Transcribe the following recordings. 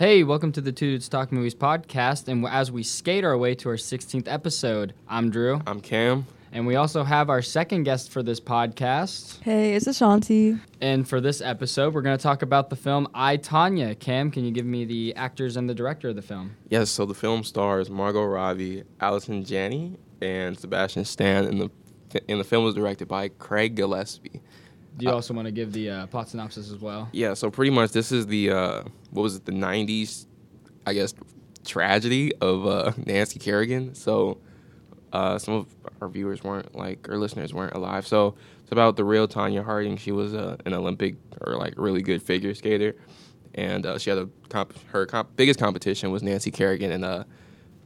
Hey, welcome to the Two Dudes Talk Movies podcast, and as we skate our way to our 16th episode, I'm Drew. I'm Cam. And we also have our second guest for this podcast. Hey, it's Ashanti. And for this episode, we're going to talk about the film I, Tonya. Cam, can you give me the actors and the director of the film? Yes, so the film stars Margot Robbie, Allison Janney, and Sebastian Stan, and the film was directed by Craig Gillespie. Do you also want to give the plot synopsis as well? Yeah, so pretty much this is the 90s, I guess, tragedy of Nancy Kerrigan. So some of our viewers our listeners weren't alive. So it's about the real Tonya Harding. She was an Olympic or, really good figure skater. And she had her biggest competition was Nancy Kerrigan. And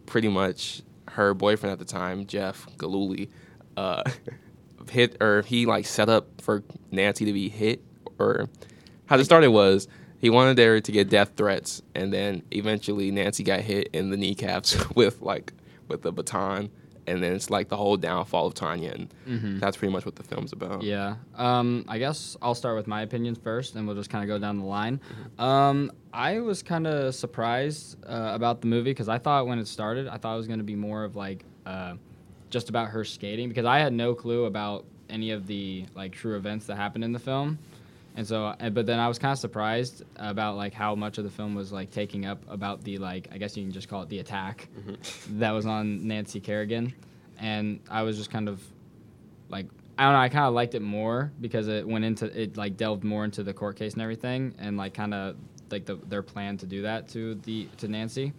pretty much her boyfriend at the time, Jeff Gillooly, set up for Nancy to be hit, or how it started was he wanted her to get death threats, and then eventually Nancy got hit in the kneecaps with a baton, and then it's the whole downfall of Tonya, and that's pretty much what the film's about. Yeah, I guess I'll start with my opinions first, and we'll just kind of go down the line. I was kind of surprised about the movie because I thought when it started, I thought it was going to be more of just about her skating, because I had no clue about any of the true events that happened in the film, and so. But then I was kind of surprised about how much of the film was taking up about the I guess you can just call it the attack that was on Nancy Kerrigan, and I was just kind of I don't know. I kind of liked it more because it went into delved more into the court case and everything, and kind of their plan to do that to Nancy.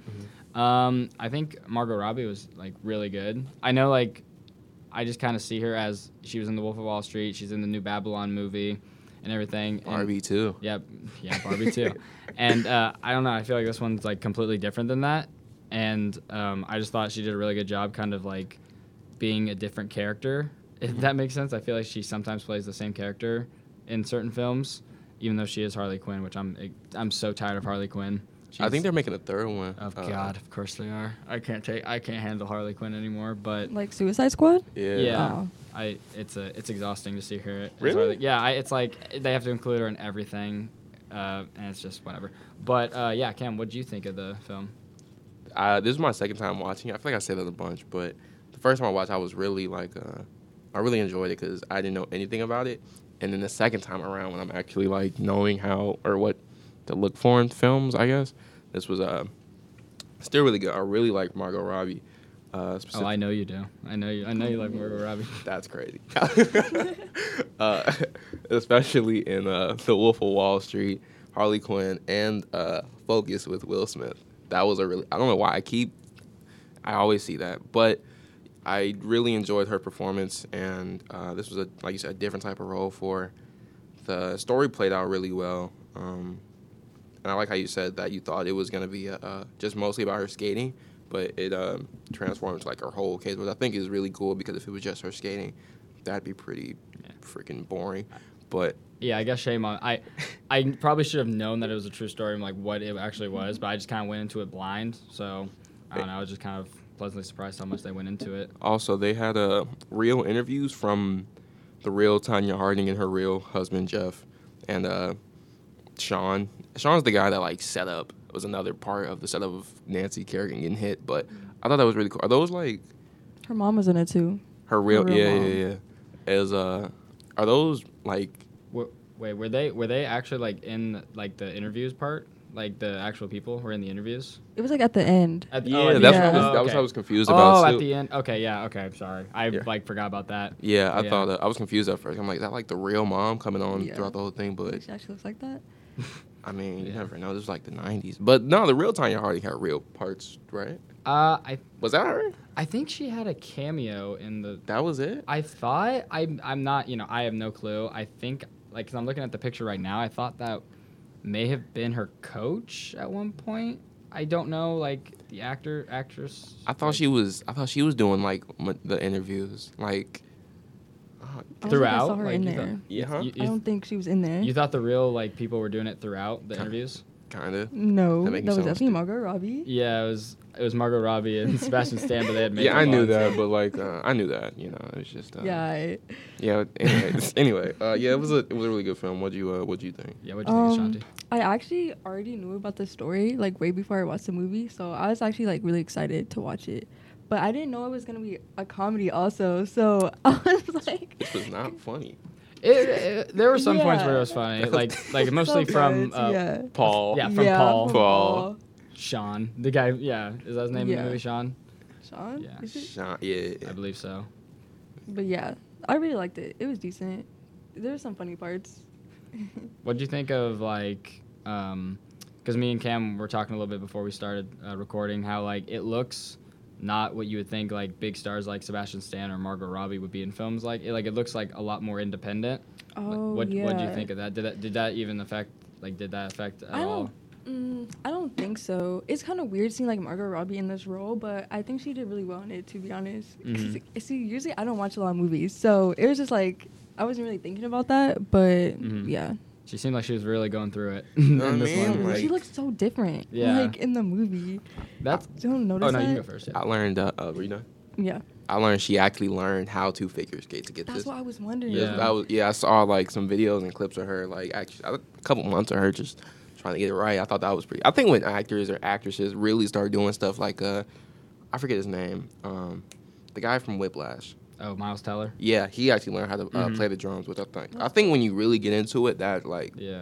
I think Margot Robbie was really good. I know I just kind of see her as she was in The Wolf of Wall Street. She's in the new Babylon movie and everything. Barbie too. Yeah, Barbie too. And I don't know. I feel this one's completely different than that. And I just thought she did a really good job, kind of being a different character. If that makes sense. I feel she sometimes plays the same character in certain films, even though she is Harley Quinn, which I'm so tired of Harley Quinn. Jeez. I think they're making a third one. Oh, God, of course they are. I can't handle Harley Quinn anymore, but... Suicide Squad? Yeah. Oh. It's exhausting to see her. Really? Harley, yeah, they have to include her in everything, and it's just whatever. But, yeah, Cam, what did you think of the film? This is my second time watching it. I feel I said that a bunch, but the first time I watched, I was really, I really enjoyed it because I didn't know anything about it. And then the second time around, when I'm actually, knowing how or what to look for in films, I guess. This was still really good. I really like Margot Robbie. Oh, I know you do. I know you like Margot Robbie. That's crazy. Especially in The Wolf of Wall Street, Harley Quinn, and Focus with Will Smith. That was I don't know why I always see that, but I really enjoyed her performance, and this was like you said, a different type of role for her. The story played out really well. And I like how you said that you thought it was going to be just mostly about her skating, but it transformed into her whole case, which I think is really cool because if it was just her skating, that'd be pretty freaking boring. But yeah, I guess shame on I probably should have known that it was a true story and what it actually was, but I just kind of went into it blind. So I don't know. I was just kind of pleasantly surprised how much they went into it. Also, they had real interviews from the real Tonya Harding and her real husband Jeff, and Sean. Sean's the guy that set up. It was another part of the setup of Nancy Kerrigan getting hit, but I thought that was really cool. Are those her mom was in it too? Her real mom. Is are those wait, were they actually in the interviews part? The actual people were in the interviews? It was at the end. That was what I was confused about. Oh, at the end. Okay, yeah, okay, I'm sorry. Forgot about that. Yeah, I thought I was confused at first. I'm is that the real mom coming on throughout the whole thing? But she actually looks like that? I mean, you never know. This was the 90s. But no, the real Tonya Harding had real parts, right? Was that her? I think she had a cameo in the... That was it? I thought... I'm not... I have no clue. I think... because I'm looking at the picture right now, I thought that may have been her coach at one point. I don't know, the actress. I thought she was doing the interviews, throughout. I saw her in there. I don't think she was in there. You thought the real people were doing it throughout the interviews? kind of. No, that was definitely Margot Robbie. Yeah, it was Margot Robbie and Sebastian Stan, but they had makeup. Yeah, I knew that, but like I knew that, you know, it was just Anyway, it was a really good film. What'd you think? Yeah, what'd you think, Ashanti? I actually already knew about the story like way before I watched the movie, so I was actually like really excited to watch it. But I didn't know it was gonna be a comedy also, so I was like, this was not funny. There were some points where it was funny, like mostly from Paul. Yeah, from Paul. Sean, the guy. Yeah, is that his name in the movie? Sean. Yeah. Is it? Sean. Yeah. I believe so. But yeah, I really liked it. It was decent. There were some funny parts. What do you think of like? Because me and Cam were talking a little bit before we started recording how like it looks not what you would think like big stars like Sebastian Stan or Margot Robbie would be in films like. It looks like a lot more independent. Oh, What do you think of that? Did that affect at all? I don't think so. It's kind of weird seeing like Margot Robbie in this role, but I think she did really well in it, to be honest. Mm-hmm. See, usually I don't watch a lot of movies, so it was just like I wasn't really thinking about that, but yeah. She seemed like she was really going through it. in this one. Like, she looked so different. Yeah. Like in the movie. Don't notice that. You go first. Yeah. I learned. Were you done? Yeah. I learned she actually learned how to figure skate to get this. That's what I was wondering. Yeah. I saw like some videos and clips of her. Like actually, a couple months of her just trying to get it right. I thought that was pretty. I think when actors or actresses really start doing stuff like, I forget his name, the guy from Whiplash. Oh, Miles Teller? Yeah, he actually learned how to play the drums, which I think when you really get into it, that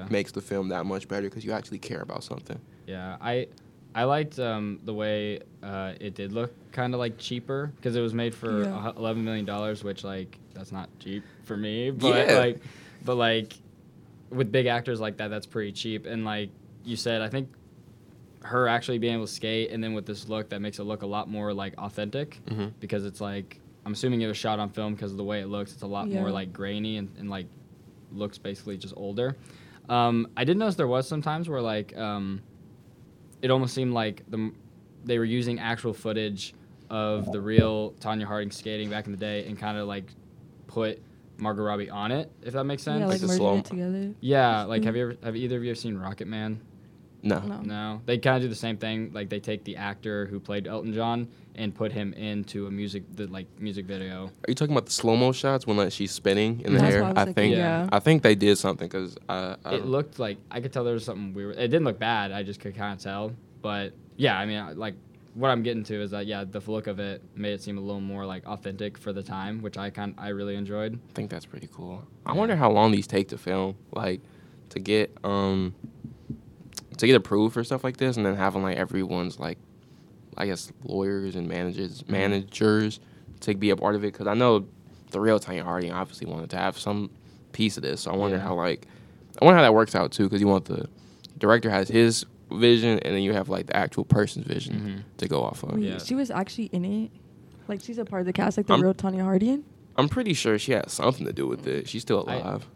makes the film that much better because you actually care about something. Yeah, I liked the way it did look kind of like cheaper because it was made for $11 million, which like that's not cheap for me, but like with big actors like that, that's pretty cheap. And like you said, I think her actually being able to skate and then with this look, that makes it look a lot more like authentic because it's like. I'm assuming it was shot on film because of the way it looks. It's a lot more like grainy and like looks basically just older. I did notice there was some times where like it almost seemed like they were using actual footage of the real Tonya Harding skating back in the day and kind of like put Margot Robbie on it, if that makes sense. Yeah, like the slow it together. Yeah, like have either of you ever seen Rocket Man? No. They kind of do the same thing. Like they take the actor who played Elton John and put him into music video. Are you talking about the slow mo shots when like she's spinning in the air? I think they did something because it looked like I could tell there was something weird. It didn't look bad. I just could kind of tell. But yeah, I mean, like what I'm getting to is that the look of it made it seem a little more like authentic for the time, which I really enjoyed. I think that's pretty cool. I wonder how long these take to film, like to get to get approved for stuff like this, and then having like everyone's like, I guess lawyers and managers to be a part of it, because I know the real Tonya Harding obviously wanted to have some piece of this. So I wonder how that works out too, because you want the director has his vision, and then you have like the actual person's vision to go off of. Yeah. She was actually in it, like she's a part of the cast, like the real Tonya Harding. I'm pretty sure she had something to do with it. She's still alive.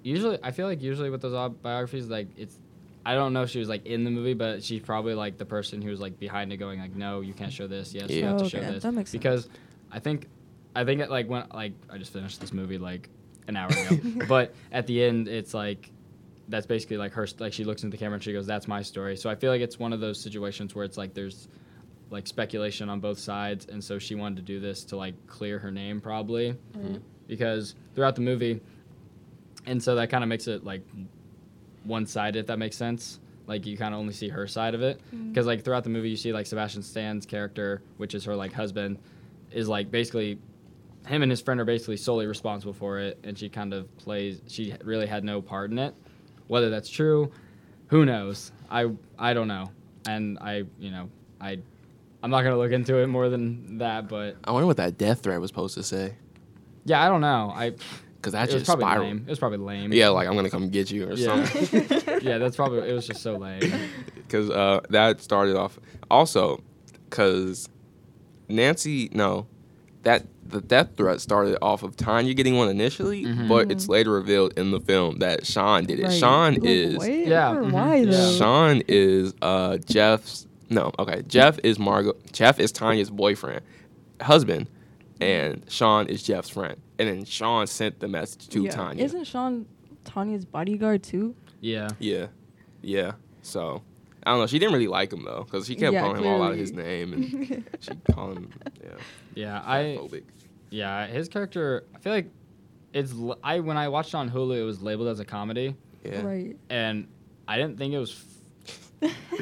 I feel like with those biographies, like it's. I don't know if she was, like, in the movie, but she's probably, like, the person who was, like, behind it going, like, no, you can't show this. Yes, you have to show this. That makes sense. Because I think it, like, when, like, I just finished this movie, like, an hour ago. But at the end, it's, like, that's basically, like, her, like, she looks into the camera and she goes, that's my story. So I feel like it's one of those situations where it's, like, there's, like, speculation on both sides. And so she wanted to do this to, like, clear her name probably. Mm-hmm. Because throughout the movie, and so that kind of makes it, like, one side, if that makes sense. Like, you kind of only see her side of it. Because, like, throughout the movie, you see, like, Sebastian Stan's character, which is her, like, husband, is, like, basically, him and his friend are basically solely responsible for it, and she kind of plays, she really had no part in it. Whether that's true, who knows? I don't know. And I'm not going to look into it more than that, but... I wonder what that death threat was supposed to say. Yeah, I don't know. Because that just spiraled. It was probably lame. Yeah, like, I'm going to come get you or something. Yeah, that's probably... It was just so lame. Because that started off... Also, because Nancy... No. The death threat started off of Tonya getting one initially, but it's later revealed in the film that Sean did it. Right. Sean is Jeff's... No, okay. Jeff is Tonya's boyfriend. Husband. And Sean is Jeff's friend. And then Sean sent the message to Tonya. Isn't Sean Tonya's bodyguard, too? Yeah. So, I don't know. She didn't really like him, though, because she kept calling him all out of his name. And she called him, phobic. Yeah, his character, I feel like it's... when I watched it on Hulu, it was labeled as a comedy. Yeah. Right. And I didn't think it was...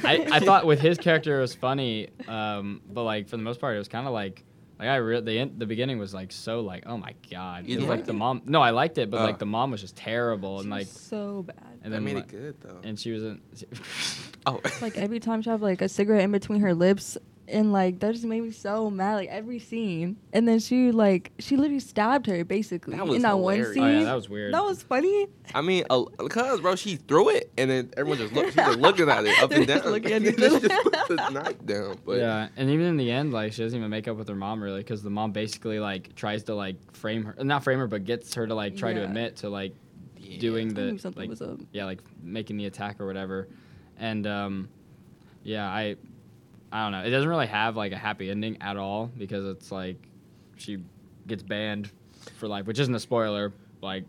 I thought with his character it was funny, but, like, for the most part, it was kind of like... the beginning was like so like, oh my god, you like the mom. No, I liked it, but like the mom was just terrible and like so bad. And that made it good though. And she wasn't. Like every time she had like a cigarette in between her lips, and like that just made me so mad. Like every scene, and then she literally stabbed her basically in that one scene. Oh yeah, that was weird. That was funny. I mean, because bro, she threw it, and then everyone just looked. She was looking at it up and down. Looking at it, just put the knife down. But yeah, and even in the end, like she doesn't even make up with her mom really, because the mom basically like tries to like not frame her, but gets her to like try to admit to like doing the like making the attack or whatever, and I don't know. It doesn't really have, like, a happy ending at all because it's, like, she gets banned for life, which isn't a spoiler. Like,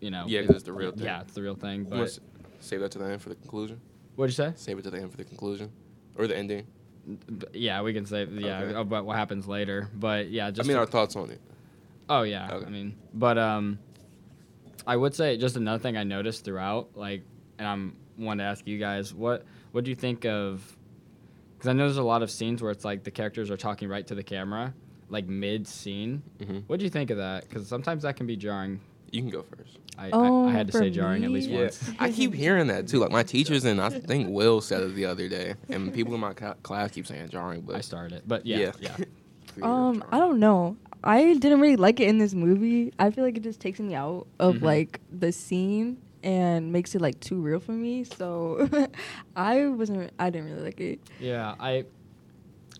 you know. Yeah, because it's the real thing. Yeah, it's the real thing. But save that to the end for the conclusion? What'd you say? Save it to the end for the conclusion? Or the ending? Yeah, we can save, about what happens later. But, yeah, just... I mean, our thoughts on it. Oh, yeah. Okay. I mean, but I would say just another thing I noticed throughout, like, and I wanted to ask you guys, what do you think of... Because I know there's a lot of scenes where it's like the characters are talking right to the camera, like mid-scene. Mm-hmm. What do you think of that? Because sometimes that can be jarring. You can go first. I had to say jarring at least once. I keep hearing that too. Like my teachers and I think Will said it the other day, and people in my class keep saying jarring. But I started it, but yeah. I don't know. I didn't really like it in this movie. I feel like it just takes me out of like the scene and makes it like too real for me, so I didn't really like it. Yeah,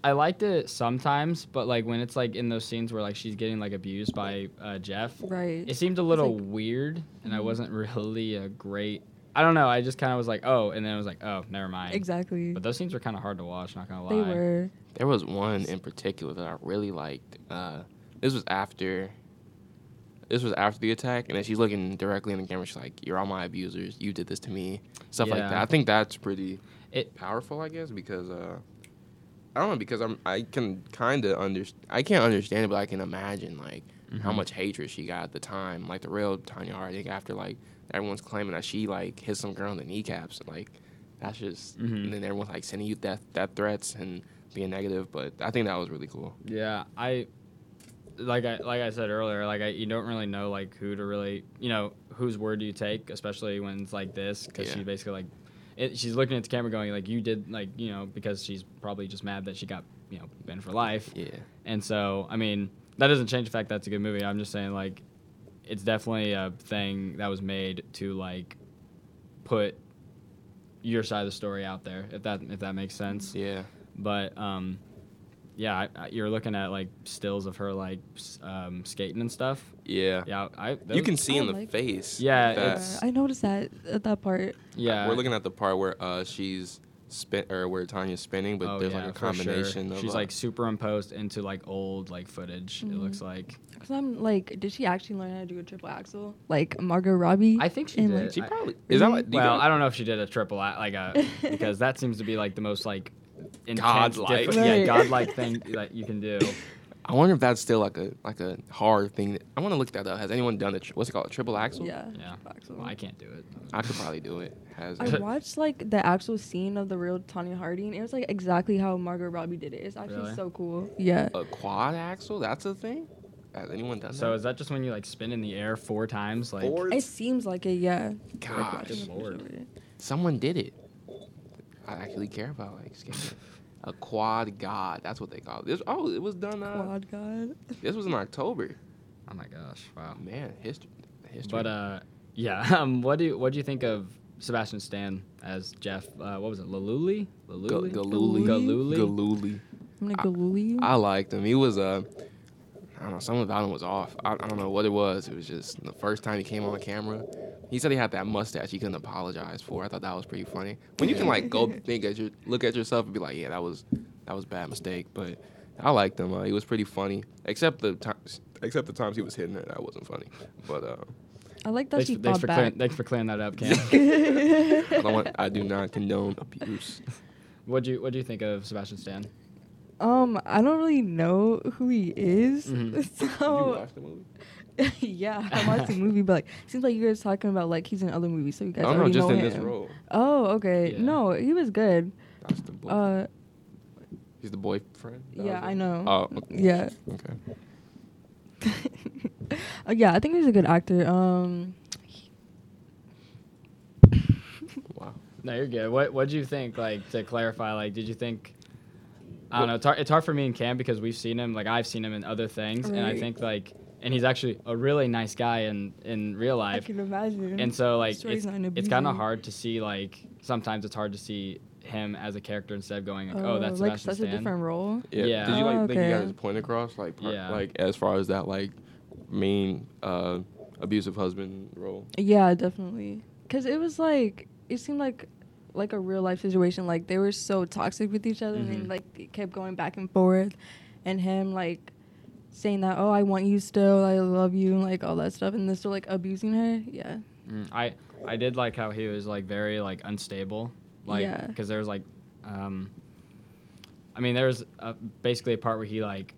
I liked it sometimes, but like when it's like in those scenes where like she's getting like abused by Jeff, right, it seemed a little weird, and I wasn't really a great, I don't know, I just kind of was like, oh, and then I was like, oh, never mind. Exactly. But those scenes were kind of hard to watch, not gonna lie. They were. There was one in particular that I really liked. This was after the attack, and then she's looking directly in the camera. She's like, "You're all my abusers. You did this to me." Stuff like that. I think that's pretty powerful, I guess, because I don't know. Because I can't understand it, but I can imagine like how much hatred she got at the time. Like the real Tonya Harding, after like everyone's claiming that she like hit some girl in the kneecaps, and like that's just. And then everyone's like sending you death threats and being negative. But I think that was really cool. Yeah, Like I said earlier, you don't really know like who to really, you know, whose word do you take, especially when it's like this, because she basically like, she's looking at the camera going like, you did, like, you know, because she's probably just mad that she got, you know, banned for life. Yeah. And so I mean that doesn't change the fact that's a good movie. I'm just saying like, it's definitely a thing that was made to like, put your side of the story out there, if that makes sense. Yeah. But yeah, you're looking at like stills of her like skating and stuff. Yeah, yeah. You can see in the face. Yeah, I noticed that at that part. Yeah, we're looking at the part where where Tonya's spinning, but there's like a combination. Sure. Of she's like superimposed into like old like footage. It looks like. Because I'm like, did she actually learn how to do a triple axel like Margot Robbie? I think she did. Like, she probably is that. Like, well, I don't know if she did a triple because that seems to be like the most like. Godlike, godlike thing that you can do. I wonder if that's still like a hard thing. I want to look that up. Has anyone done what's it called? A triple axel? Yeah. Axel. Well, I can't do it. I could probably do it. I watched like the actual scene of the real Tonya Harding. It was like exactly how Margot Robbie did it. It's actually so cool. Yeah. A quad axel? That's a thing. Has anyone done that? So is that just when you like spin in the air 4 times? Like Fords? It seems like it. Yeah. Gosh. Good Lord. Someone did it. I actually care about like skating. A quad god. That's what they call it. It was done. Quad god. This was in October. Oh my gosh! Wow. Man, history. But what do you think of Sebastian Stan as Jeff? What was it? Gillooly. I liked him. He was I don't know. Something about him was off. I don't know what it was. It was just the first time he came on camera. He said he had that mustache he couldn't apologize for. I thought that was pretty funny. When you can like go look at yourself and be like, yeah, that was a bad mistake. But I liked him. He was pretty funny, except the times he was hitting her, that wasn't funny. But I like that she fought back. Thanks for clearing that up, Cam. I do not condone abuse. What do you think of Sebastian Stan? I don't really know who he is. Mm-hmm. So did you watch the movie? Yeah, I watched the movie, but seems like you guys talking about like he's in other movies, so you guys already know him. Just in this role. Oh, okay. Yeah. No, he was good. That's the boy. He's the boyfriend. Yeah, I know. Oh, okay. Yeah. Okay. Yeah, I think he's a good actor. Wow. No, you're good. What do you think? Like, to clarify, like, did you think? I don't know. It's hard for me and Cam because we've seen him. Like, I've seen him in other things, right. And I think like. And he's actually a really nice guy in real life. I can imagine. And so, like, it's kind of hard to see, like, sometimes it's hard to see him as a character instead of going, like, oh, that's like Sebastian Stan. Such a different role. Yeah. Yeah. Did you, like, think he got his point across? Like, like as far as that, like, mean, abusive husband role? Yeah, definitely. Because it was, like, it seemed like a real-life situation. Like, they were so toxic with each other. Mm-hmm. And, like, it kept going back and forth. And him, like... saying that, oh, I want you still, I love you, and, like, all that stuff, and they're still, like, abusing her, yeah. I did like how he was, like, very, like, unstable, like, because there was, like, I mean, there was basically a part where he, like,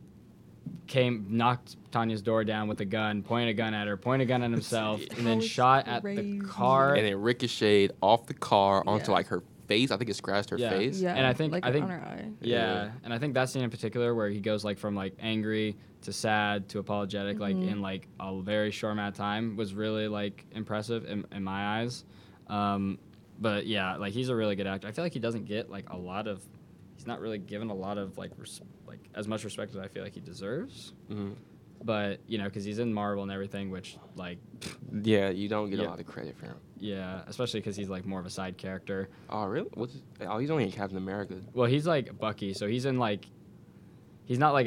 knocked Tonya's door down with a gun, pointed a gun at her, pointed a gun at himself, and then shot crazy. At the car. And it ricocheted off the car onto, like, her face. I think it scratched her face. Yeah, and I think... like, I think, on her eye. Yeah, and I think that scene in particular where he goes, like, from, like, angry to sad to apologetic, mm-hmm. like, in, like, a very short amount of time was really, like, impressive in my eyes. But, yeah, like, he's a really good actor. I feel like he doesn't get, like, a lot of... He's not really given a lot of, like, as much respect as I feel like he deserves. Mm-hmm. But, you know, because he's in Marvel and everything, which, like... Yeah, you don't get a lot of credit for him. Yeah, especially because he's, like, more of a side character. Oh, really? He's only in Captain America. Well, he's, like, Bucky, so he's in, like... He's not, like,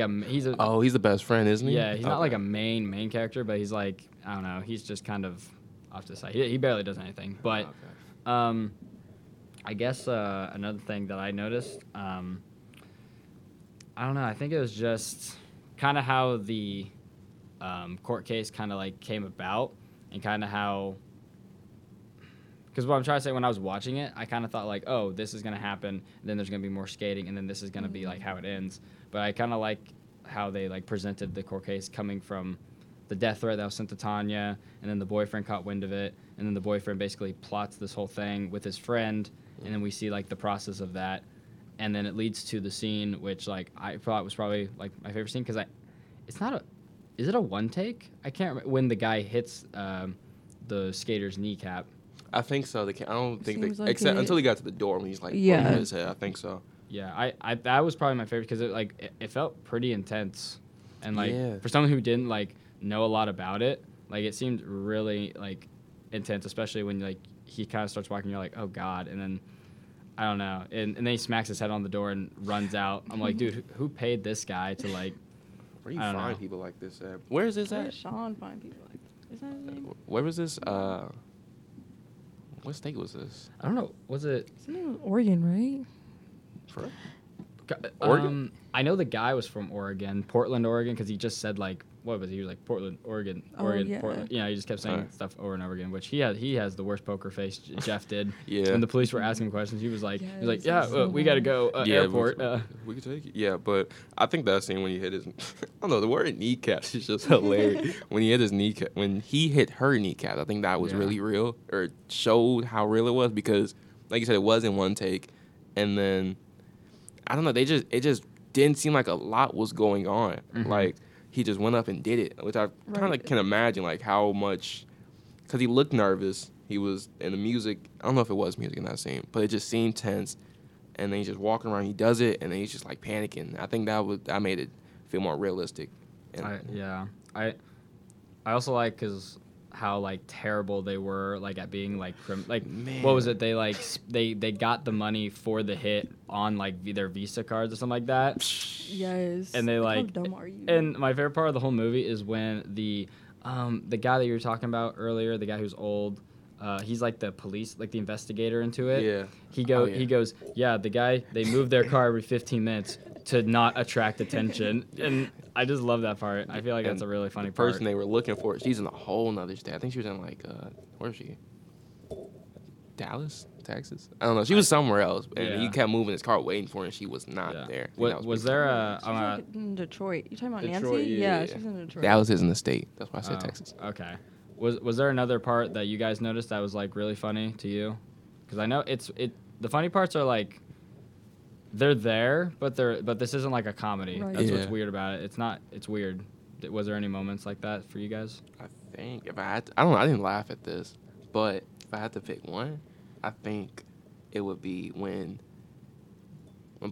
Oh, he's the best friend, isn't he? Yeah, he's not, like, a main character, but he's, like... I don't know, he's just kind of off to the side. He barely does anything, but... Oh, okay. I guess another thing that I noticed... I don't know, I think it was just kind of how the... court case kind of like came about, and kind of how, because what I'm trying to say, when I was watching it, I kind of thought like, oh, this is going to happen, and then there's going to be more skating, and then this is going to be like how it ends. But I kind of like how they like presented the court case coming from the death threat that was sent to Tonya, and then the boyfriend caught wind of it, and then the boyfriend basically plots this whole thing with his friend, and then we see like the process of that, and then it leads to the scene which like I thought was probably like my favorite scene, because is it a one take? I can't remember when the guy hits the skater's kneecap. I think so. I don't think until he got to the door when he's like blowing his head. I think so. Yeah, I that was probably my favorite because it felt pretty intense, and like for someone who didn't like know a lot about it, like it seemed really like intense, especially when like he kind of starts walking. You're like, oh God, and then. I don't know, and then he smacks his head on the door and runs out. I'm like, dude, who paid this guy to like. Where do you find people like this at? Where is this at? Where does Sean find people like this? Is that his name? Where was this? What state was this? I don't know. Was it? Something was Oregon, right? For Oregon? I know the guy was from Oregon, Portland, Oregon, because he just said, like, what was it? He was like, Portland, Oregon, Oregon, Portland. Yeah, he just kept saying stuff over and over again, which he has the worst poker face, Jeff did. Yeah. When the police were asking him questions, he was like, yeah, we got to go airport. We can take it. Yeah, but I think that scene when he hit his, I don't know, the word kneecap is just hilarious. When he hit her kneecap, I think that was really real, or showed how real it was, because, like you said, it was in one take, and then, I don't know, it just didn't seem like a lot was going on. Mm-hmm. Like, he just went up and did it, which I kind of can imagine, like, how much... Because he looked nervous. He was in the music. I don't know if it was music in that scene, but it just seemed tense. And then he's just walking around. He does it, and then he's just, like, panicking. I think that made it feel more realistic. I also like, because how, like, terrible they were, like, at being, like... Man. What was it? They, like, they got the money for the hit on, like, their Visa cards or something like that. Yes. And they, like... How dumb are you? And my favorite part of the whole movie is when the guy that you were talking about earlier, the guy who's old, he's, like, the police, like, the investigator into it. Yeah. He goes, yeah, the guy, they moved their car every 15 minutes. to not attract attention. And I just love that part. I feel like that's a really funny part. The person they were looking for, she's in a whole nother state. I think she was in like, where is she? Dallas, Texas. I don't know. She was somewhere else, and he kept moving his car, waiting for her, and she was not there. What, was there a? She was like in Detroit. You talking about Nancy? Yeah, she was in Detroit. Dallas is in the state. That's why I said Texas. Okay. Was there another part that you guys noticed that was like really funny to you? Because I know it's the funny parts are like they're there, but this isn't like a comedy. Right. That's what's weird about it. It's weird. Was there any moments like that for you guys? I think if I had to, I don't know. I didn't laugh at this, but. If I had to pick one, I think it would be when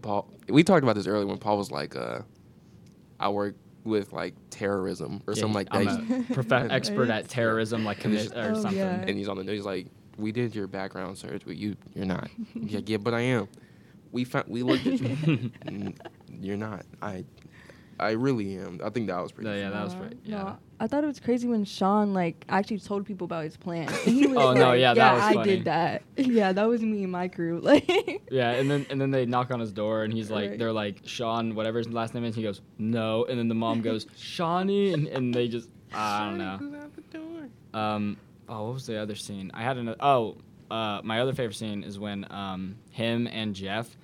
Paul. We talked about this earlier when Paul was like, "I work with like terrorism or something like that." I'm a expert at terrorism, like or something. Yeah. And he's on the news. He's like, "We did your background search, but you're not." He's like, "Yeah, but I am. We looked at you. You're not. I really am." I think that was pretty. That was pretty. Yeah. No. I thought it was crazy when Sean, like, actually told people about his plan. He was that was funny. I did that. Yeah, that was me and my crew. Yeah, and then they knock on his door, and he's like, they're like, Sean, whatever his last name is, he goes, no. And then the mom goes, Shawnee, and they just, I don't know. Shawnee goes out the door. What was the other scene? I had another, my other favorite scene is when him and Jeff,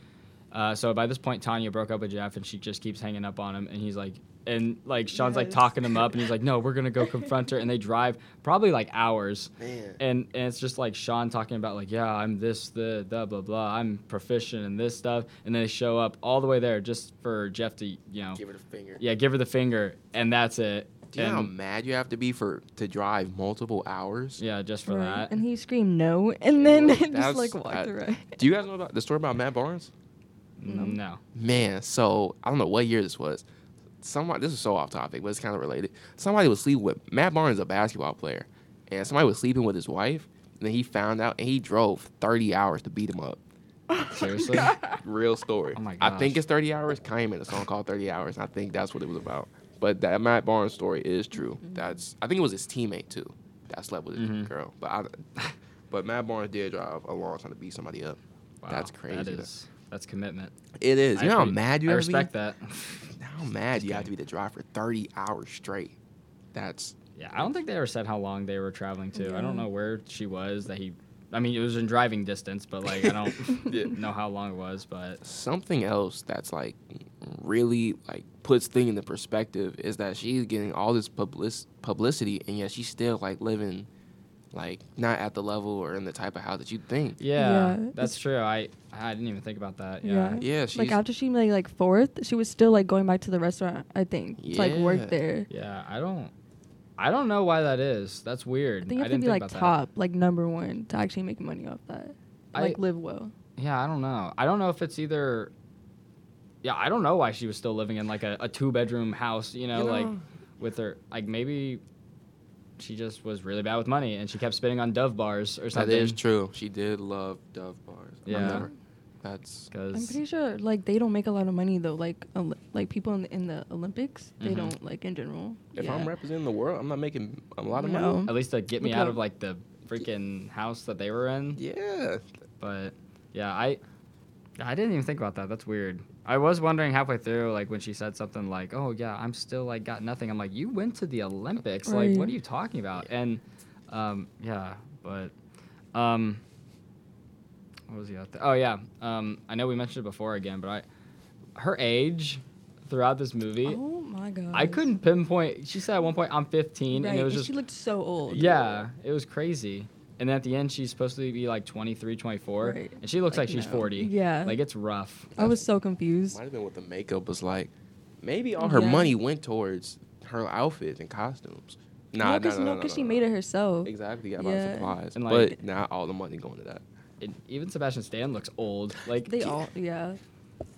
so by this point, Tonya broke up with Jeff, and she just keeps hanging up on him, and he's like, and, like, Sean's, like, talking him up, and he's like, no, we're going to go confront her. And they drive probably, like, hours. Man. And it's just, like, Sean talking about, like, yeah, I'm this, the, blah, blah, blah. I'm proficient in this stuff. And they show up all the way there just for Jeff to, you know. Give her the finger. Yeah, give her the finger, and that's it. Do you know how mad you have to be to drive multiple hours? Yeah, just for that. And he screamed no, and then just, like, walked away. Do you guys know about the story about Matt Barnes? No. Man, so I don't know what year this was. Somebody, this is so off topic, but it's kind of related. Somebody was sleeping with Matt Barnes, a basketball player, and somebody was sleeping with his wife. And then he found out, and he drove 30 hours to beat him up. Seriously, real story. Oh my gosh. I think it's 30 hours. Kanye made a song called 30 Hours, and I think that's what it was about. But that Matt Barnes story is true. Mm-hmm. I think it was his teammate too that slept with his girl. But Matt Barnes did drive a long time to beat somebody up. Wow, that's crazy. That's commitment. It is. You know how mad you are. I respect that. How mad you have to be to drive for 30 hours straight? That's... Yeah, I don't think they ever said how long they were traveling to. Yeah. I don't know where she was that he... I mean, it was in driving distance, but, like, I don't know how long it was, but... Something else that's, like, really, like, puts things into perspective is that she's getting all this publicity, and yet she's still, like, living, like, not at the level or in the type of house that you think. Yeah, that's true. I didn't even think about that. Yeah. Yeah, she's like after she made like fourth, she was still like going back to the restaurant, I think. Yeah. To like work there. Yeah, I don't know why that is. That's weird. I think you have to be like top, like number one to actually make money off that. Like live well. Yeah, I don't know. I don't know if it's either I don't know why she was still living in like a 2-bedroom house, you know, like with her like maybe she just was really bad with money, and she kept spitting on Dove bars or something. That is true. She did love Dove bars. Yeah, I'm pretty sure like they don't make a lot of money though. Like like people in the Olympics, they don't like in general. If I'm representing the world, I'm not making a lot of money. At least to get me out of like the freaking house that they were in. Yeah, but yeah, I didn't even think about that. That's weird. I was wondering halfway through, like, when she said something like, oh, yeah, I'm still, like, got nothing. I'm like, you went to the Olympics. Right. Like, what are you talking about? Yeah. And, what was the other thing? Oh, yeah. I know we mentioned it before again, but her age throughout this movie. Oh, my God. I couldn't pinpoint. She said at one point, I'm 15. Right. And it was just. She looked so old. Yeah. It was crazy. And then at the end, she's supposed to be, like, 23, 24. Right. And she looks like she's 40. Yeah. Like, it's rough. I was so confused. Might have been what the makeup was like. Maybe all her money went towards her outfits and costumes. She made it herself. Exactly. Got a lot of supplies. And, like, but not all the money going to that. And even Sebastian Stan looks old. Like they all,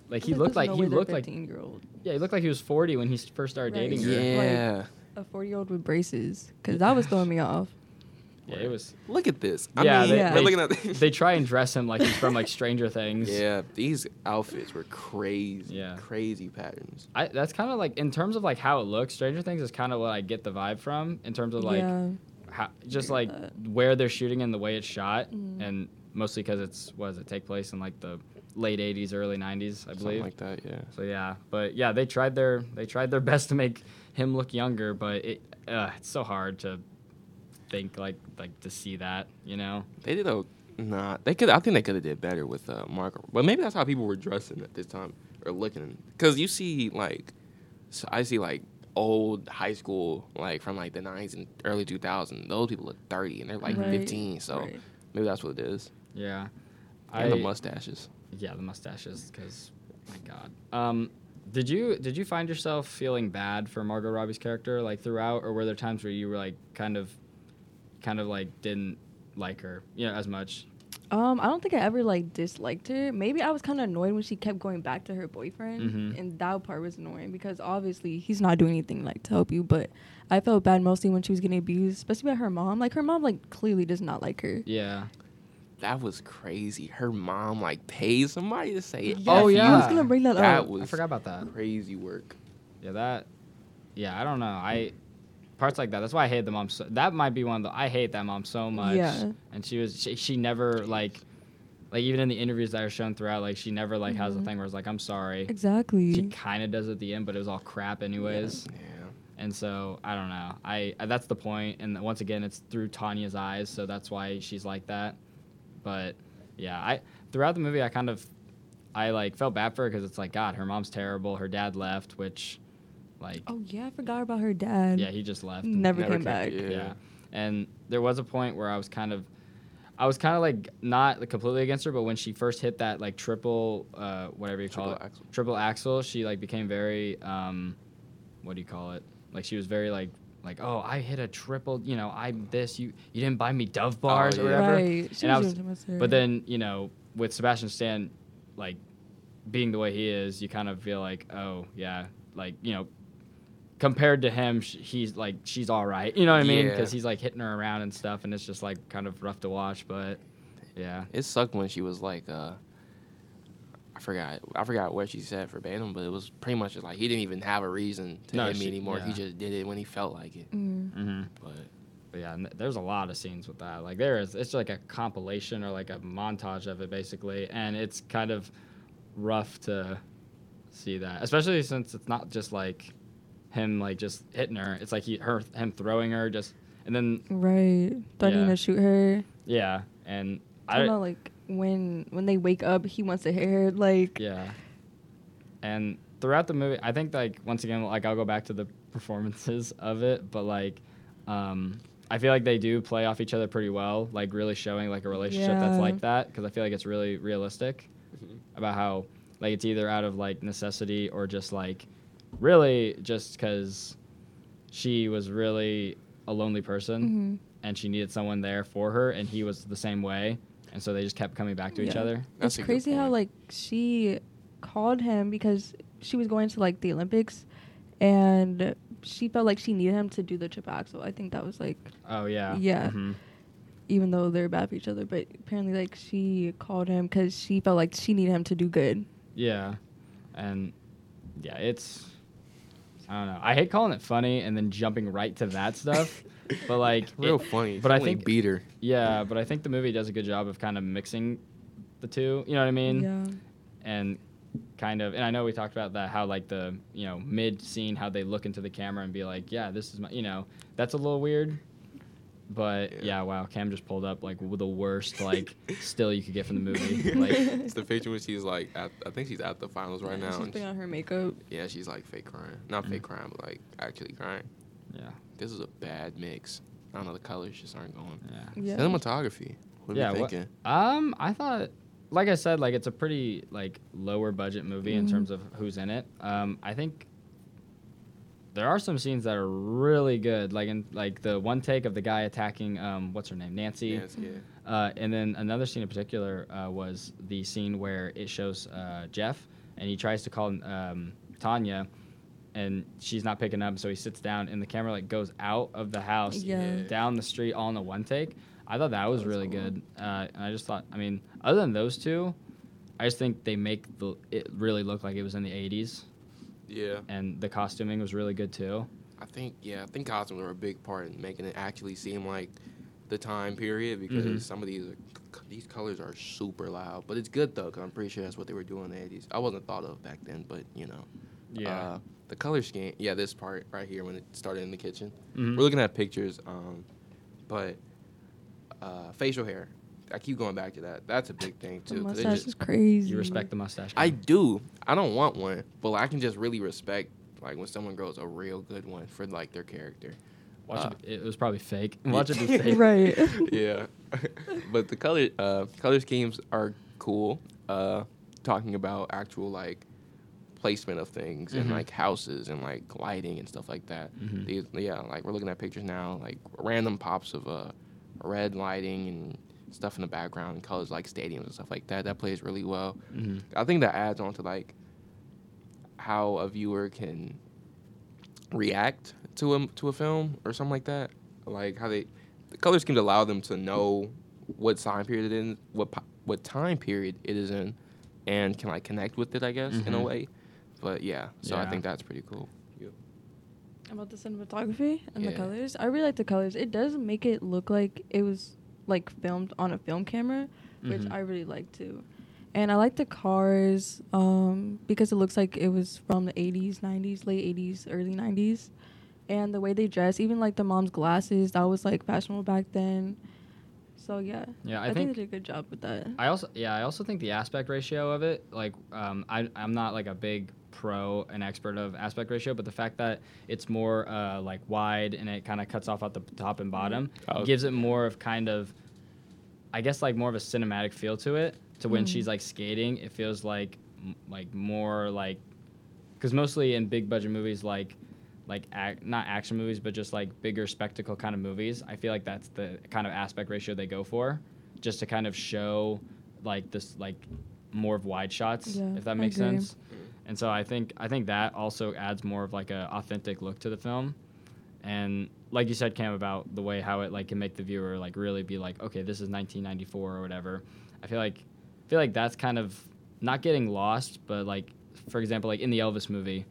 Like, he looked like 15-year-old. Yeah, he looked like he was 40 when he first started dating her. Yeah. Like, a 40-year-old with braces. Because that was throwing me off. Yeah, it was. Look at this. They try and dress him like he's from like Stranger Things. Yeah, these outfits were crazy. Yeah. Crazy patterns. That's kind of like in terms of like how it looks. Stranger Things is kind of what I get the vibe from in terms of like how, just like where they're shooting and the way it's shot and mostly because it's, what does it take place in like the late 80s, early 90s, I believe. Something like that, yeah. So yeah, but yeah, they tried their best to make him look younger, but it's so hard to think like to see that, you know. They did a I think they could have did better with Margot. But maybe that's how people were dressing at this time or looking, because you see I see old high school, from, the 90s and early 2000s, those people look 30, and they're, 15, so maybe that's what it is. Yeah. And the mustaches. Yeah, the mustaches, because, my God. Did you find yourself feeling bad for Margot Robbie's character, throughout, or were there times where you were, kind of didn't like her, as much? I don't think I ever, disliked her. Maybe I was kind of annoyed when she kept going back to her boyfriend, mm-hmm. and that part was annoying because, obviously, he's not doing anything, to help you, but I felt bad mostly when she was getting abused, especially by her mom. Her mom, clearly does not like her. Yeah. That was crazy. Her mom, paid somebody to say it. Yeah. Oh, yeah. I was going to bring that up. I forgot about that. Crazy work. Yeah, I don't know. Parts like that. That's why I hate the mom. That might be I hate that mom so much. Yeah. And she never even in the interviews that are shown throughout, she never mm-hmm. has a thing where it's I'm sorry. Exactly. She kind of does it at the end, but it was all crap anyways. Yeah. And so I don't know. I that's the point. And once again, it's through Tonya's eyes, so that's why she's like that. But yeah, throughout the movie, I kind of felt bad for her because it's God, her mom's terrible. Her dad left, which. Oh, yeah, I forgot about her dad. Yeah, he just left. Never came back. Yeah. And there was a point where I was kind of not completely against her, but when she first hit that, triple, whatever you call it. Triple axel. She, became very, what do you call it? She was very, oh, I hit a triple, I'm this. You didn't buy me Dove bars or whatever. Right. She was doing her. But then, with Sebastian Stan, being the way he is, you kind of feel oh, yeah, compared to him, he's she's all right. You know what I mean? Because he's hitting her around and stuff, and it's just kind of rough to watch. But yeah, it sucked when she was I forgot what she said verbatim, but it was pretty much just he didn't even have a reason to hit me anymore. Yeah. He just did it when he felt like it. Mm. Mm-hmm. But yeah, there's a lot of scenes with that. It's a compilation or a montage of it basically, and it's kind of rough to see that, especially since it's not just him just hitting her, it's him throwing her just, and then threatening to shoot her, and I don't know, when they wake up he wants to hit her, and throughout the movie I think once again I'll go back to the performances of it, but I feel they do play off each other pretty well, really showing a relationship that's like that, because I feel it's really realistic, mm-hmm. about how it's either out of necessity or just really just because she was really a lonely person, mm-hmm. and she needed someone there for her, and he was the same way, and so they just kept coming back to each other. That's it's crazy how she called him because she was going to the Olympics, and she felt she needed him to do the triple axel. I think that was mm-hmm. even though they're bad for each other, but apparently she called him because she felt she needed him to do good. Yeah, and yeah, it's. I don't know. I hate calling it funny and then jumping right to that stuff, but real funny. But I think beater. Yeah, but I think the movie does a good job of kind of mixing the two. You know what I mean? Yeah. And kind of, and I know we talked about that how the mid scene how they look into the camera and be yeah, this is my, that's a little weird. But yeah, wow, Cam just pulled up the worst still you could get from the movie. It's the picture when she's I think she's at the finals right now. She's putting on her makeup. Yeah, she's fake crying, not fake crying, but actually crying. Yeah, this is a bad mix. I don't know, the colors just aren't going. Yeah, cinematography. What are you thinking? I thought, like I said, it's a pretty lower budget movie, mm-hmm. in terms of who's in it. I think. There are some scenes that are really good, in the one take of the guy attacking, what's her name, Nancy. Yeah. And then another scene in particular was the scene where it shows Jeff, and he tries to call Tonya, and she's not picking up, so he sits down, and the camera goes out of the house, down the street, all in the one take. I thought that was really cool. Good. And I just thought, other than those two, I just think they make it really look like it was in the 80s. Yeah. And the costuming was really good, too. I think costumes were a big part in making it actually seem like the time period, because some of these colors are super loud. But it's good, though, because I'm pretty sure that's what they were doing in the 80s. I wasn't thought of back then, but, you know. Yeah. The color scheme, yeah, this part right here when it started in the kitchen. Mm-hmm. We're looking at pictures, but facial hair. I keep going back to that. That's a big thing, too. The mustache is crazy. You respect the mustache. I do. I don't want one, but I can just really respect, like, when someone grows a real good one for, like, their character. Watch it was probably fake. Watch it be fake. Right. Yeah. But the color schemes are cool. Talking about actual, like, placement of things and, like, houses and, like, lighting and stuff like that. Mm-hmm. These, yeah, like, we're looking at pictures now, like, random pops of red lighting and stuff in the background and colors like stadiums and stuff like that. That plays really well. Mm-hmm. I think that adds on to, like, how a viewer can react to a film or something like that. Like, how the color schemes allow them to know what time period it is, what time period it is in, and can, like, connect with it, I guess, in a way. But yeah, so I think that's pretty cool. Yep. About the cinematography and the colors, I really like the colors. It does make it look like it was, like, filmed on a film camera, which I really like too. And I like the cars because it looks like it was from the 80s, 90s, late 80s, early 90s. And the way they dress, even, like, the mom's glasses, that was, like, fashionable back then. So, yeah. Yeah, I think they did a good job with that. I also think the aspect ratio of it, like, I'm not, like, a big pro and expert of aspect ratio, but the fact that it's more, like, wide and it kind of cuts off at the top and bottom gives it more of kind of, I guess, like, more of a cinematic feel to it. So when she's, like, skating, it feels like more like, because mostly in big budget movies, not action movies, but just, like, bigger spectacle kind of movies, I feel like that's the kind of aspect ratio they go for, just to kind of show, like, this, like, more of wide shots, if that makes sense. And so I think that also adds more of, like, a authentic look to the film. And like you said, Cam, about the way how it, like, can make the viewer, like, really be like, okay, this is 1994 or whatever. I feel like that's kind of not getting lost, but, like, for example, like, in the Elvis movie,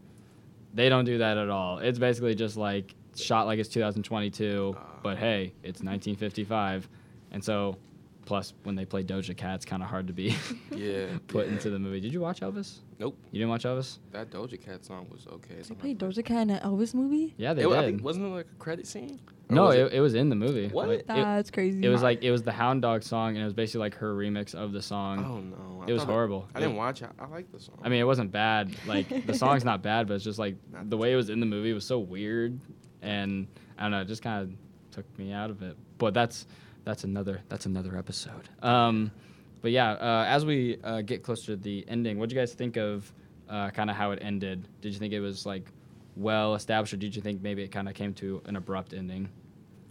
they don't do that at all. It's basically just, like, shot like it's 2022, but, hey, it's 1955. And so, plus, when they play Doja Cat, it's kind of hard to be put into the movie. Did you watch Elvis? Nope. You didn't watch Elvis? That Doja Cat song was okay. They played Doja Cat in an Elvis movie? Yeah, they did. I think, wasn't it, like, a credit scene? No, it was in the movie. What? That's crazy. It was, like, it was the Hound Dog song, and it was basically, like, her remix of the song. Oh, no. It was horrible. I didn't watch it. I like the song. I mean, it wasn't bad. Like, the song's not bad, but it's just, like, the way it was in the movie was so weird, and I don't know, it just kind of took me out of it. But that's another episode. But yeah, as we get closer to the ending, what did you guys think of kind of how it ended? Did you think it was, like, well established, or did you think maybe it kind of came to an abrupt ending?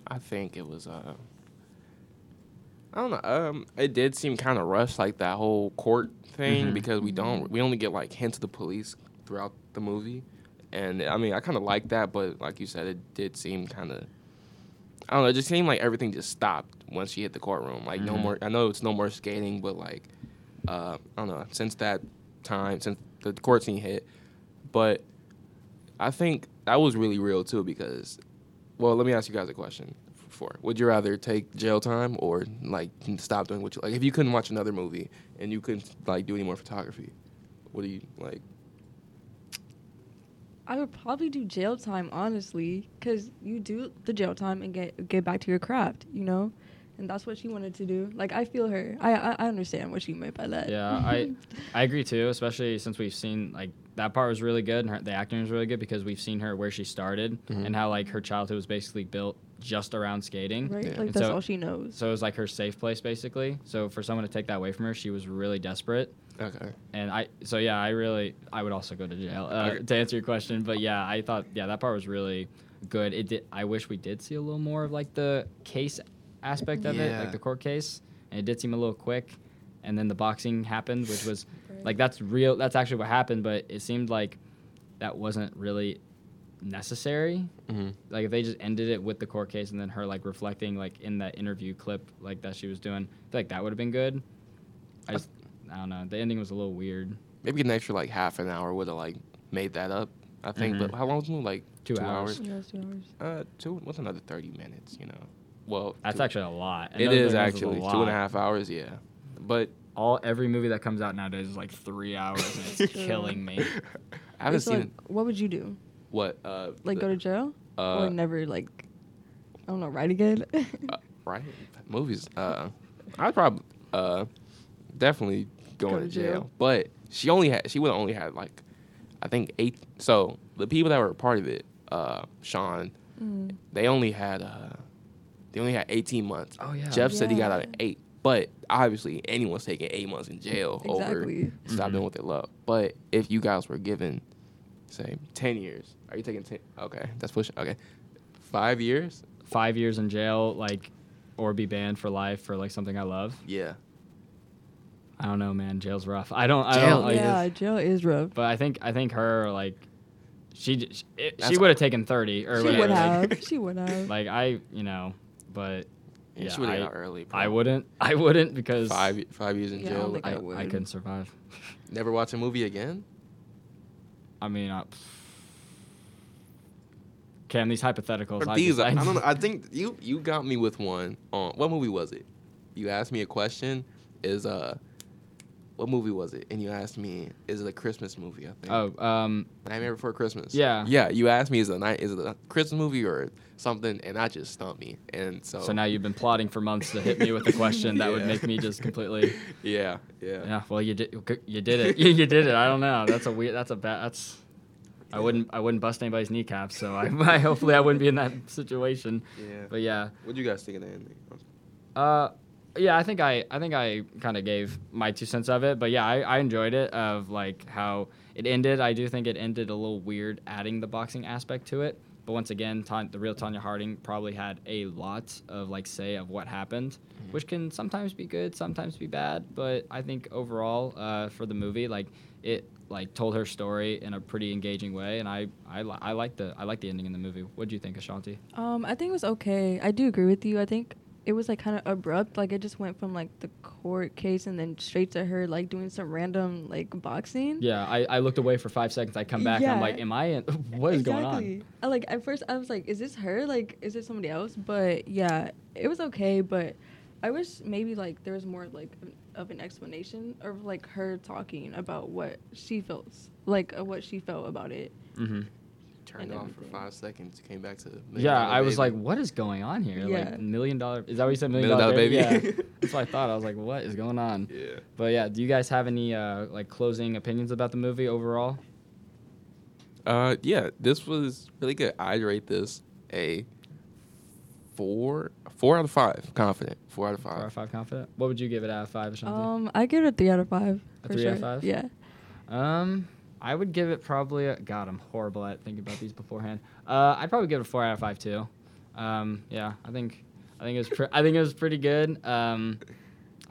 I think it was I don't know, it did seem kind of rushed, like that whole court thing, because we only get, like, hints of the police throughout the movie, and I mean, I kind of like that, but like you said, it did seem kind of, I don't know, it just seemed like everything just stopped once she hit the courtroom, like no more, I know it's no more skating, but like I don't know, since the court scene hit. But I think that was really real, too, because, well, let me ask you guys a question. Would you rather take jail time or, like, stop doing what you like? If you couldn't watch another movie and you couldn't, like, do any more photography, what do you, like? I would probably do jail time, honestly, because you do the jail time and get back to your craft, you know? And that's what she wanted to do. Like, I feel her. I understand what she meant by that. Yeah, I agree, too, especially since we've seen, like, that part was really good, and the acting was really good, because we've seen her where she started and how, like, her childhood was basically built just around skating. Right, yeah. Like, and that's all she knows. So it was, like, her safe place, basically. So for someone to take that away from her, she was really desperate. Okay. And I would also go to jail, to answer your question. But, yeah, I thought, yeah, that part was really good. I wish we did see a little more of, like, the case aspect of it, like the court case, and it did seem a little quick, and then the boxing happened, which was like, that's real, that's actually what happened, but it seemed like that wasn't really necessary. Like, if they just ended it with the court case and then her, like, reflecting, like, in that interview clip, like, that she was doing, I feel like that would have been good. I don't know, the ending was a little weird. Maybe an extra, like, half an hour would have, like, made that up, I think. But how long was it, like, 2 hours? 2 hours. What's another 30 minutes, you know? Well, that's actually a lot. It is actually 2.5 hours. Yeah, but every movie that comes out nowadays is like 3 hours, and it's killing me. I haven't seen it. What would you do? What? Go to jail? Or never, I don't know, write again? Right? Movies. I'd probably definitely go to jail. But she would have only had, I think 8. So the people that were a part of it, Sean, they only had 18 months. Oh, yeah. Jeff said he got out of 8. But obviously, anyone's taking 8 months in jail over stopping what they love. But if you guys were given, say, 10 years, are you taking 10? Okay, that's pushing. Okay, 5 years. 5 years in jail, or be banned for life for something I love. Yeah. I don't know, man. Jail's rough. Jail is rough. But I think her she would have taken 30 or whatever. She would have. But. Yeah, she would have got out early. Probably. I wouldn't because five years in jail. I couldn't survive. Never watch a movie again. I mean, Cam, these hypotheticals. I don't know. I think you got me with one. On what movie was it? You asked me a question. What movie was it? And you asked me, is it a Christmas movie? I think. Oh, Nightmare Before Christmas. Yeah. Yeah. You asked me, is it a Christmas movie or something? And that just stumped me. And so now you've been plotting for months to hit me with a question that would make me just completely. Yeah. Yeah. Yeah. Well, you did it. You did it. I don't know. That's bad. I wouldn't bust anybody's kneecaps. So I hopefully I wouldn't be in that situation. Yeah. But yeah. What do you guys think of the ending? Yeah, I think I kind of gave my 2 cents of it, but yeah, I enjoyed it of how it ended. I do think it ended a little weird, adding the boxing aspect to it. But once again, the real Tonya Harding probably had a lot of say of what happened, which can sometimes be good, sometimes be bad. But I think overall, for the movie, it told her story in a pretty engaging way, and I liked the ending in the movie. What do you think, Ashanti? I think it was okay. I do agree with you. I think. It was kind of abrupt. It just went from the court case and then straight to her doing some random boxing. Yeah, I looked away for 5 seconds. I come back and I'm am I in? What is going on? At first I was is this her? Is it somebody else? But yeah, it was okay. But I wish maybe there was more of an explanation of her talking about what she feels what she felt about it. Mm-hmm. Turned off for 5 seconds. Came back to I was baby. What is going on here? Yeah. $1 million. Is that what you said? $1 million baby. Yeah. That's what I thought. I was what is going on? Yeah. But yeah, do you guys have any closing opinions about the movie overall? Yeah, this was really good. I'd rate this a 4 out of 5. Confident. 4 out of 5. 4 out of 5. Confident. What would you give it out of 5, Ashanti? I give it a 3 out of 5. A 3 out of 5. Yeah. I would give it probably God, I'm horrible at thinking about these beforehand. I'd probably give it a 4 out of 5 too. Yeah, I think it was pretty good. I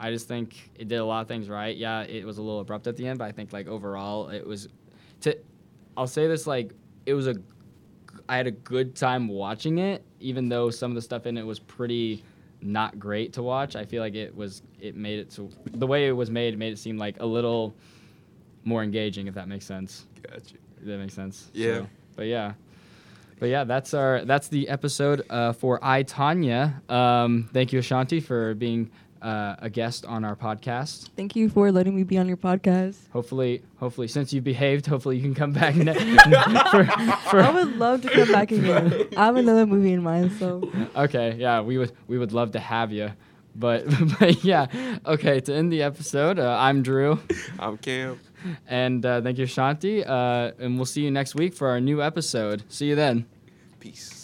just think it did a lot of things right. Yeah, it was a little abrupt at the end, but I think overall it was. I'll say this it was I had a good time watching it, even though some of the stuff in it was pretty not great to watch. I feel the way it was made it seem a little more engaging, if that makes sense. Gotcha. That makes sense. Yeah. So, but yeah, that's the episode for I, Tonya. Thank you, Ashanti, for being a guest on our podcast. Thank you for letting me be on your podcast. Hopefully, since you've behaved, you can come back. I would love to come back again. I have another movie in mind, so. Okay. Yeah, we would love to have you. But yeah, okay, to end the episode, I'm Drew. I'm Cam. And thank you, Shanti. And we'll see you next week for our new episode. See you then. Peace.